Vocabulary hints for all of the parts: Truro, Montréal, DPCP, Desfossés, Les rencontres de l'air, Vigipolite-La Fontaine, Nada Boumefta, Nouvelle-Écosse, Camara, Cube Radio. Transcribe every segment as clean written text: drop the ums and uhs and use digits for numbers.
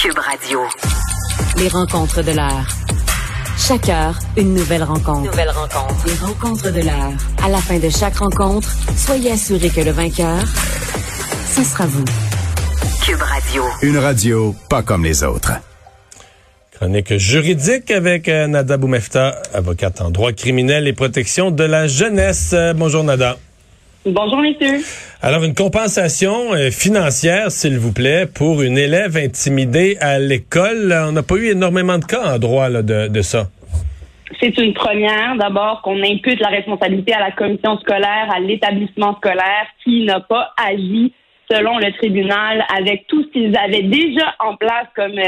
Cube Radio. Les rencontres de l'air. Chaque heure, une nouvelle rencontre. Les rencontres de l'air. À la fin de chaque rencontre, soyez assurés que le vainqueur, ce sera vous. Cube Radio. Une radio pas comme les autres. Chronique juridique avec Nada Boumefta, avocate en droit criminel et protection de la jeunesse. Bonjour Nada. Bonjour, messieurs. Alors, une compensation financière, s'il vous plaît, pour une élève intimidée à l'école. On n'a pas eu énormément de cas en droit là, de ça. C'est une première, d'abord, qu'on impute la responsabilité à la commission scolaire, à l'établissement scolaire, qui n'a pas agi, selon le tribunal, avec tout ce qu'ils avaient déjà en place comme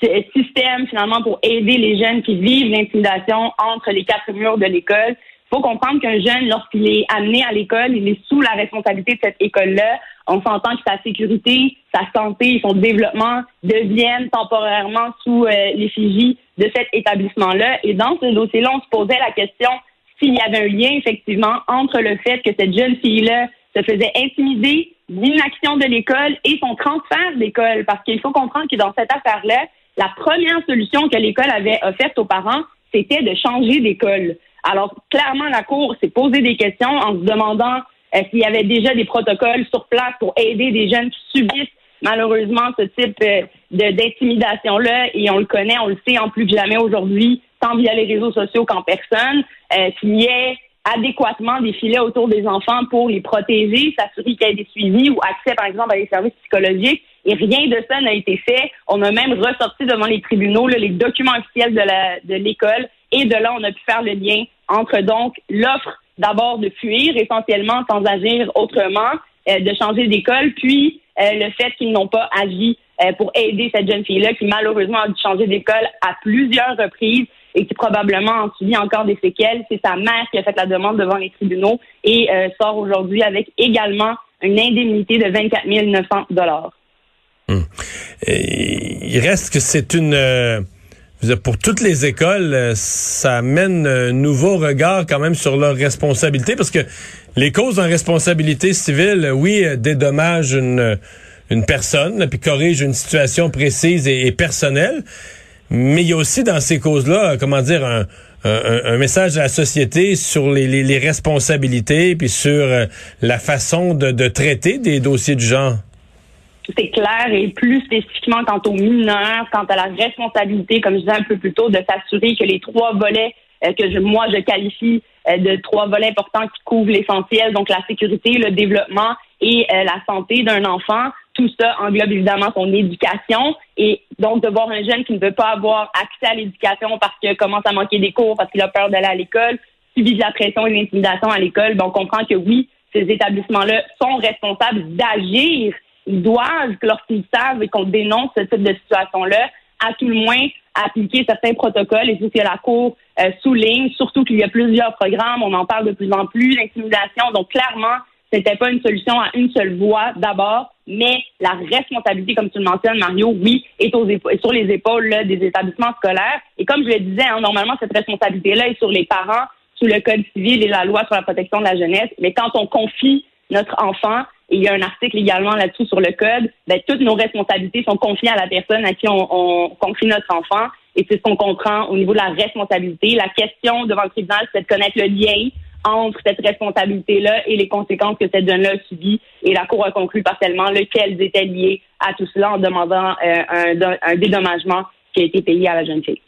système, finalement, pour aider les jeunes qui vivent l'intimidation entre les quatre murs de l'école. Il faut comprendre qu'un jeune, lorsqu'il est amené à l'école, il est sous la responsabilité de cette école-là. On s'entend que sa sécurité, sa santé et son développement deviennent temporairement sous l'effigie de cet établissement-là. Et dans ce dossier-là, on se posait la question s'il y avait un lien, effectivement, entre le fait que cette jeune fille-là se faisait intimider, l'inaction de l'école et son transfert d'école. Parce qu'il faut comprendre que dans cette affaire-là, la première solution que l'école avait offerte aux parents, c'était de changer d'école. Alors, clairement, la Cour s'est posée des questions en se demandant s'il y avait déjà des protocoles sur place pour aider des jeunes qui subissent malheureusement ce type d'intimidation-là. Et on le connaît, on le sait en plus que jamais aujourd'hui, tant via les réseaux sociaux qu'en personne, qu'il y ait adéquatement des filets autour des enfants pour les protéger, s'assurer qu'il y ait des suivis ou accès, par exemple, à des services psychologiques. Et rien de ça n'a été fait. On a même ressorti devant les tribunaux les documents officiels de l'école. Et de là, on a pu faire le lien entre donc l'offre d'abord de fuir essentiellement sans agir autrement, de changer d'école, puis le fait qu'ils n'ont pas agi pour aider cette jeune fille-là qui malheureusement a dû changer d'école à plusieurs reprises et qui probablement en subit encore des séquelles. C'est sa mère qui a fait la demande devant les tribunaux et sort aujourd'hui avec également une indemnité de 24 900 $. Il reste que c'est une... Pour toutes les écoles, ça amène un nouveau regard quand même sur leurs responsabilités, parce que les causes en responsabilité civile, oui, dédommagent une personne, puis corrigent une situation précise et personnelle, mais il y a aussi dans ces causes-là, comment dire, un message à la société sur les responsabilités, puis sur la façon de traiter des dossiers du genre. C'est clair, et plus spécifiquement quant aux mineurs, quant à la responsabilité, comme je disais un peu plus tôt, de s'assurer que les trois volets que je qualifie de trois volets importants qui couvrent l'essentiel, donc la sécurité, le développement et la santé d'un enfant, tout ça englobe évidemment son éducation. Et donc de voir un jeune qui ne veut pas avoir accès à l'éducation parce qu'il commence à manquer des cours, parce qu'il a peur d'aller à l'école, subit de la pression et de l'intimidation à l'école, ben on comprend que oui, ces établissements-là sont responsables d'agir. Ils doivent, lorsqu'ils savent et qu'on dénonce ce type de situation-là, à tout le moins appliquer certains protocoles. Et c'est ce que la Cour souligne, surtout qu'il y a plusieurs programmes, on en parle de plus en plus, l'intimidation. Donc clairement, c'était pas une solution à une seule voie d'abord, mais la responsabilité, comme tu le mentionnes, Mario, oui, est sur les épaules là, des établissements scolaires. Et comme je le disais, normalement, cette responsabilité-là est sur les parents, sous le Code civil et la loi sur la protection de la jeunesse. Mais quand on confie notre enfant... Et il y a un article également là-dessus sur le code. Toutes nos responsabilités sont confiées à la personne à qui on confie notre enfant. Et c'est ce qu'on comprend au niveau de la responsabilité. La question devant le tribunal, c'est de connaître le lien entre cette responsabilité-là et les conséquences que cette jeune-là subit. Et la Cour a conclu partiellement qu'elles étaient liées à tout cela en demandant un dédommagement qui a été payé à la jeune fille.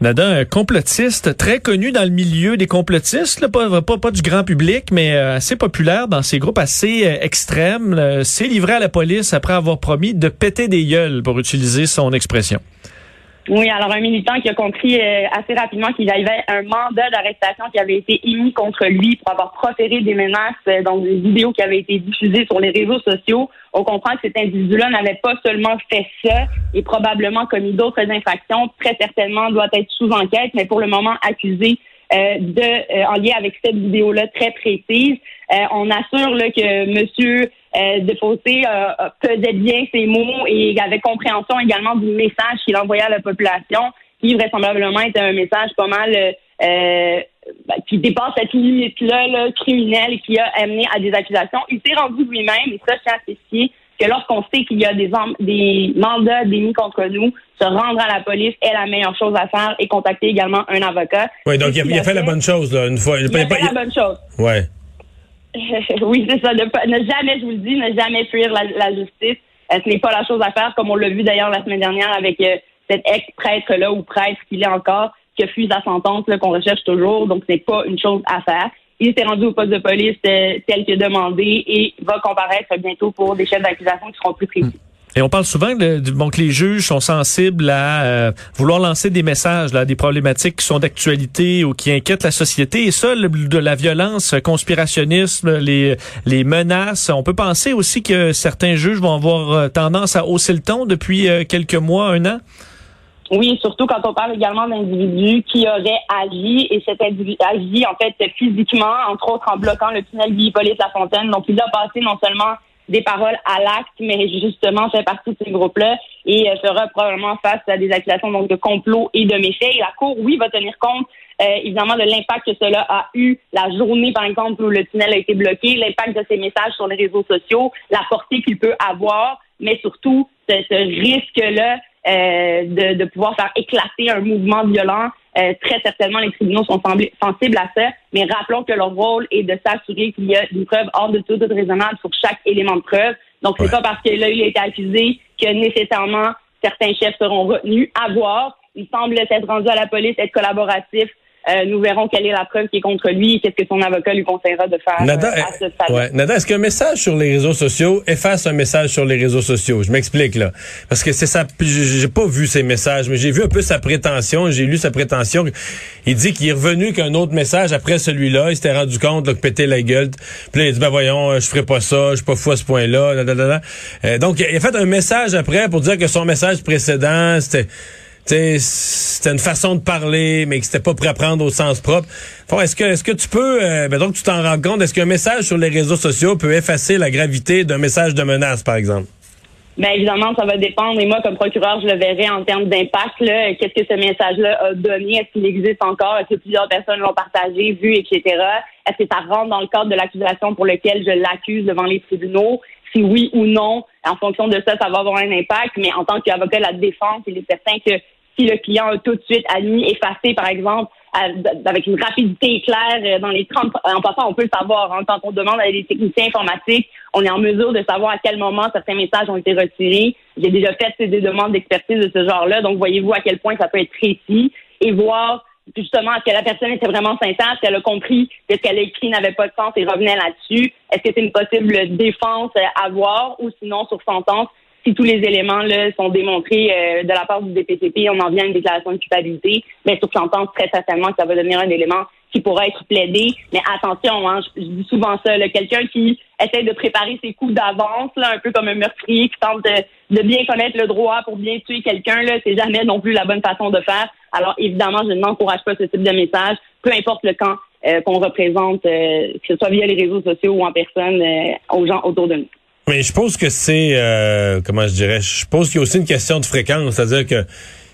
Nada, un complotiste très connu dans le milieu des complotistes, là, pas du grand public, mais assez populaire dans ces groupes assez extrêmes, s'est livré à la police après avoir promis de péter des gueules, pour utiliser son expression. Oui, alors un militant qui a compris assez rapidement qu'il avait un mandat d'arrestation qui avait été émis contre lui pour avoir proféré des menaces dans des vidéos qui avaient été diffusées sur les réseaux sociaux. On comprend que cet individu-là n'avait pas seulement fait ça et probablement commis d'autres infractions. Très certainement doit être sous enquête, mais pour le moment accusé en lien avec cette vidéo-là très précise. On assure là, que monsieur Desfossés faisait bien ses mots et avait compréhension également du message qu'il envoyait à la population, qui vraisemblablement était un message pas mal qui dépasse cette limite-là là, criminelle, qui a amené à des accusations. Il s'est rendu lui-même, et ça, c'est spécifié, que lorsqu'on sait qu'il y a des mandats démis contre nous, se rendre à la police est la meilleure chose à faire et contacter également un avocat. Oui, donc il a fait la bonne chose, là, une fois. Il a fait la bonne chose. Ouais. Oui, c'est ça. Ne jamais, je vous le dis, ne jamais fuir la justice. Ce n'est pas la chose à faire, comme on l'a vu d'ailleurs la semaine dernière avec cet ex-prêtre-là, ou prêtre qu'il est encore, qui a fui sa sentence, là, qu'on recherche toujours. Donc, ce n'est pas une chose à faire. Il s'est rendu au poste de police tel que demandé et va comparaître bientôt pour des chefs d'accusation qui seront plus précis. Et on parle souvent que les juges sont sensibles à vouloir lancer des messages là, des problématiques qui sont d'actualité ou qui inquiètent la société. Et ça, de la violence, conspirationnisme, les menaces. On peut penser aussi que certains juges vont avoir tendance à hausser le ton depuis quelques mois, un an? Oui, surtout quand on parle également d'individus qui auraient agi, et cet individu agi en fait physiquement, entre autres en bloquant le tunnel Vigipolite-La Fontaine. Donc, il a passé non seulement des paroles à l'acte, mais justement fait partie de ces groupes-là et fera probablement face à des accusations donc de complot et de méfaits. Et la Cour, oui, va tenir compte évidemment de l'impact que cela a eu la journée, par exemple, où le tunnel a été bloqué, l'impact de ces messages sur les réseaux sociaux, la portée qu'il peut avoir, mais surtout ce risque-là de pouvoir faire éclater un mouvement violent. Très certainement, les tribunaux sont sensibles à ça, mais rappelons que leur rôle est de s'assurer qu'il y a une preuve hors de tout doute raisonnable sur chaque élément de preuve. Donc, c'est pas parce que là, il a été accusé que nécessairement certains chefs seront retenus. À voir. Il semble être rendu à la police, être collaboratif. Nous verrons quelle est la preuve qui est contre lui et qu'est-ce que son avocat lui conseillera de faire, Nada, à ce stade. Ouais. Nada, est-ce qu'un message sur les réseaux sociaux efface un message sur les réseaux sociaux? Je m'explique, là. Parce que c'est ça, j'ai pas vu ces messages, mais j'ai vu un peu sa prétention, j'ai lu sa prétention. Il dit qu'il est revenu qu'un autre message après celui-là, il s'était rendu compte, là, que péter la gueule. Puis là, il dit, ben voyons, je ferai pas ça, je suis pas fou à ce point-là, donc, il a fait un message après pour dire que son message précédent, c'était une façon de parler, mais que c'était pas prêt à prendre au sens propre. Bon, est-ce que tu peux, donc tu t'en rends compte, est-ce qu'un message sur les réseaux sociaux peut effacer la gravité d'un message de menace, par exemple? Bien, évidemment, ça va dépendre. Et moi, comme procureur, je le verrai en termes d'impact, là. Qu'est-ce que ce message-là a donné? Est-ce qu'il existe encore? Est-ce que plusieurs personnes l'ont partagé, vu, etc.? Est-ce que ça rentre dans le cadre de l'accusation pour laquelle je l'accuse devant les tribunaux? Si oui ou non, en fonction de ça, ça va avoir un impact. Mais en tant qu'avocat de la défense, il est certain que si le client a tout de suite admis, effacé, par exemple, avec une rapidité éclair, dans les 30... En passant, on peut le savoir. Hein, quand on demande à des techniciens informatiques, on est en mesure de savoir à quel moment certains messages ont été retirés. J'ai déjà fait des demandes d'expertise de ce genre-là. Donc, voyez-vous à quel point ça peut être précis et voir justement est-ce que la personne était vraiment sincère, est-ce qu'elle a compris que ce qu'elle a écrit n'avait pas de sens et revenait là-dessus. Est-ce que c'est une possible défense à voir ou sinon sur sentence? Si tous les éléments là sont démontrés de la part du DPCP, on en vient à une déclaration de culpabilité, mais sur sentence, très certainement que ça va devenir un élément qui pourra être plaidé. Mais attention, hein, je dis souvent ça, là, quelqu'un qui essaie de préparer ses coups d'avance, là, un peu comme un meurtrier qui tente de bien connaître le droit pour bien tuer quelqu'un, là, c'est jamais non plus la bonne façon de faire. Alors évidemment, je n'encourage pas ce type de message, peu importe le camp qu'on représente, que ce soit via les réseaux sociaux ou en personne, aux gens autour de nous. Mais je pense que c'est, je suppose qu'il y a aussi une question de fréquence, c'est-à-dire que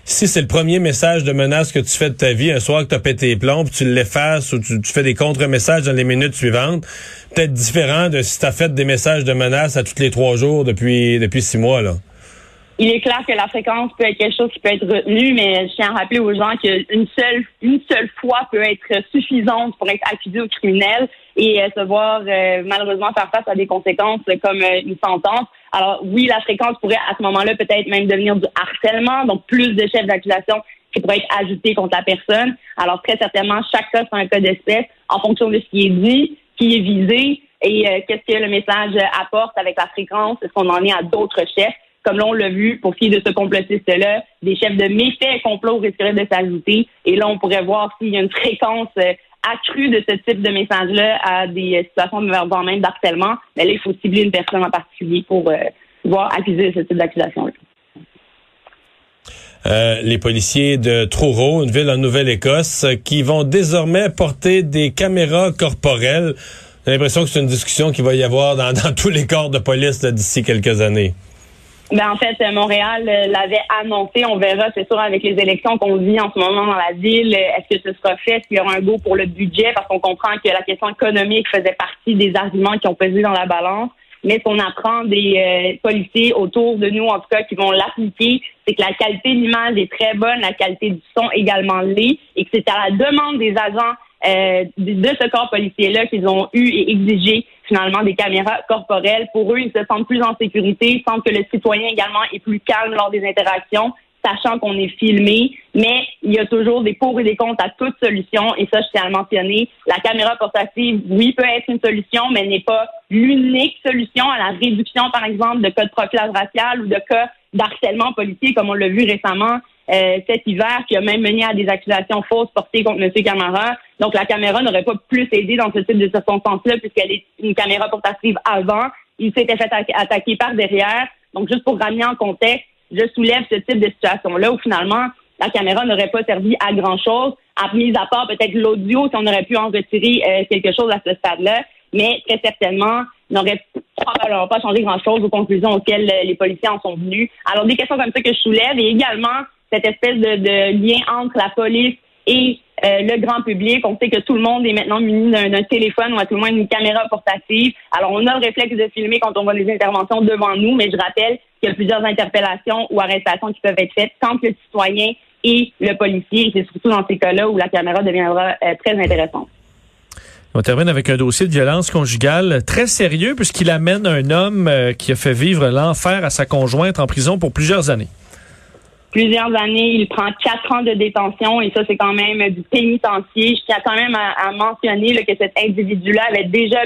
si c'est le premier message de menace que tu fais de ta vie, un soir que tu as pété les plombs, puis tu l'effaces ou tu fais des contre-messages dans les minutes suivantes, peut-être différent de si tu as fait des messages de menace à tous les 3 jours depuis 6 mois, là. Il est clair que la fréquence peut être quelque chose qui peut être retenu, mais je tiens à rappeler aux gens qu'une seule fois peut être suffisante pour être accusé au criminel et se voir malheureusement faire face à des conséquences comme une sentence. Alors oui, la fréquence pourrait à ce moment-là peut-être même devenir du harcèlement, donc plus de chefs d'accusation qui pourraient être ajoutés contre la personne. Alors très certainement, chaque cas, c'est un cas d'espèce en fonction de ce qui est dit, qui est visé et qu'est-ce que le message apporte avec la fréquence, est-ce qu'on en est à d'autres chefs, comme l'on l'a vu pour qui de ce complotiste-là, des chefs de méfaits complot risqueraient de s'ajouter. Et là, on pourrait voir s'il y a une fréquence accrue de ce type de message-là à des situations de même d'harcèlement. Mais là, il faut cibler une personne en particulier pour pouvoir accuser ce type d'accusation-là. Les policiers de Truro, une ville en Nouvelle-Écosse, qui vont désormais porter des caméras corporelles. J'ai l'impression que c'est une discussion qu'il va y avoir dans tous les corps de police là, d'ici quelques années. Ben en fait, Montréal l'avait annoncé. On verra, c'est sûr, avec les élections qu'on vit en ce moment dans la ville. Est-ce que ce sera fait? Est-ce qu'il y aura un go pour le budget? Parce qu'on comprend que la question économique faisait partie des arguments qui ont pesé dans la balance. Mais ce qu'on apprend des policiers autour de nous, en tout cas, qui vont l'appliquer, c'est que la qualité de l'image est très bonne, la qualité du son également l'est, et que c'est à la demande des agents de ce corps policier-là qu'ils ont eu et exigé finalement des caméras corporelles. Pour eux, ils se sentent plus en sécurité, sentent que le citoyen également est plus calme lors des interactions, sachant qu'on est filmé, mais il y a toujours des pour et des contre à toute solution, et ça, je tiens à le mentionner. La caméra portative, oui, peut être une solution, mais n'est pas l'unique solution à la réduction, par exemple, de cas de profilage racial ou de cas d'harcèlement policier, comme on l'a vu récemment cet hiver, qui a même mené à des accusations fausses portées contre M. Camara. Donc, la caméra n'aurait pas plus aidé dans ce type de circonstances-là, puisqu'elle est une caméra portative avant. Il s'était fait attaquer par derrière. Donc, juste pour ramener en contexte, je soulève ce type de situation-là où finalement, la caméra n'aurait pas servi à grand-chose, à mis à part peut-être l'audio, si on aurait pu en retirer quelque chose à ce stade-là, mais très certainement, n'aurait probablement pas changé grand-chose aux conclusions auxquelles les policiers en sont venus. Alors, des questions comme ça que je soulève, et également cette espèce de lien entre la police et le grand public. On sait que tout le monde est maintenant muni d'un téléphone ou à tout le moins d'une caméra portative. Alors, on a le réflexe de filmer quand on voit des interventions devant nous, mais je rappelle qu'il y a plusieurs interpellations ou arrestations qui peuvent être faites tant que le citoyen et le policier. Et c'est surtout dans ces cas-là où la caméra deviendra très intéressante. On termine avec un dossier de violence conjugale très sérieux puisqu'il amène un homme qui a fait vivre l'enfer à sa conjointe en prison pour plusieurs années. Il prend 4 ans de détention et ça, c'est quand même du pénitencier. Je tiens quand même à mentionner là, que cet individu-là avait déjà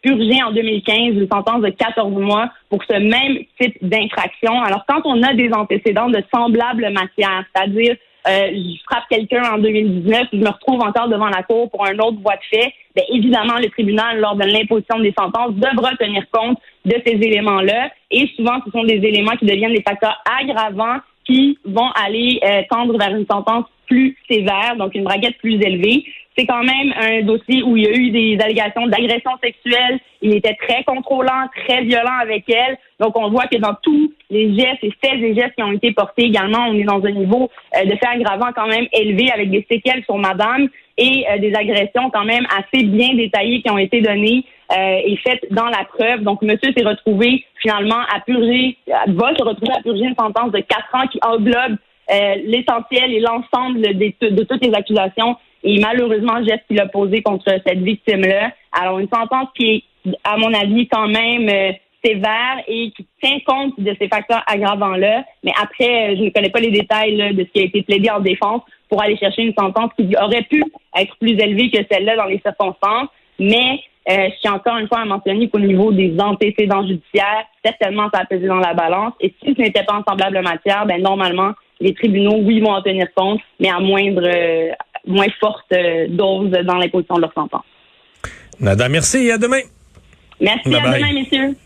purgé en 2015 une sentence de 14 mois pour ce même type d'infraction. Alors, quand on a des antécédents de semblable matière, c'est-à-dire je frappe quelqu'un en 2019 et je me retrouve encore devant la cour pour un autre voie de fait, bien évidemment, le tribunal, lors de l'imposition des sentences, devra tenir compte de ces éléments-là. Et souvent, ce sont des éléments qui deviennent des facteurs aggravants qui vont aller tendre vers une sentence plus sévère, donc une braguette plus élevée. C'est quand même un dossier où il y a eu des allégations d'agression sexuelle. Il était très contrôlant, très violent avec elle. Donc, on voit que dans tous les gestes et faits et gestes qui ont été portés également, on est dans un niveau de faits aggravants quand même élevé avec des séquelles sur madame et des agressions quand même assez bien détaillées qui ont été données et faites dans la preuve. Donc, monsieur s'est retrouvé finalement va se retrouver à purger une sentence de 4 ans qui englobe l'essentiel et l'ensemble de toutes les accusations et malheureusement le geste qu'il a posé contre cette victime-là. Alors, une sentence qui est, à mon avis, quand même sévère et qui tient compte de ces facteurs aggravants-là. Mais après, je ne connais pas les détails là, de ce qui a été plaidé en défense pour aller chercher une sentence qui aurait pu être plus élevée que celle-là dans les circonstances. Mais je tiens encore une fois à mentionner qu'au niveau des antécédents judiciaires, certainement ça a pesé dans la balance. Et si ce n'était pas en semblable matière, ben normalement, les tribunaux, oui, vont en tenir compte, mais à moins forte dose dans l'imposition de leur sentence. Nada, merci et à demain. Merci, bye à demain, messieurs.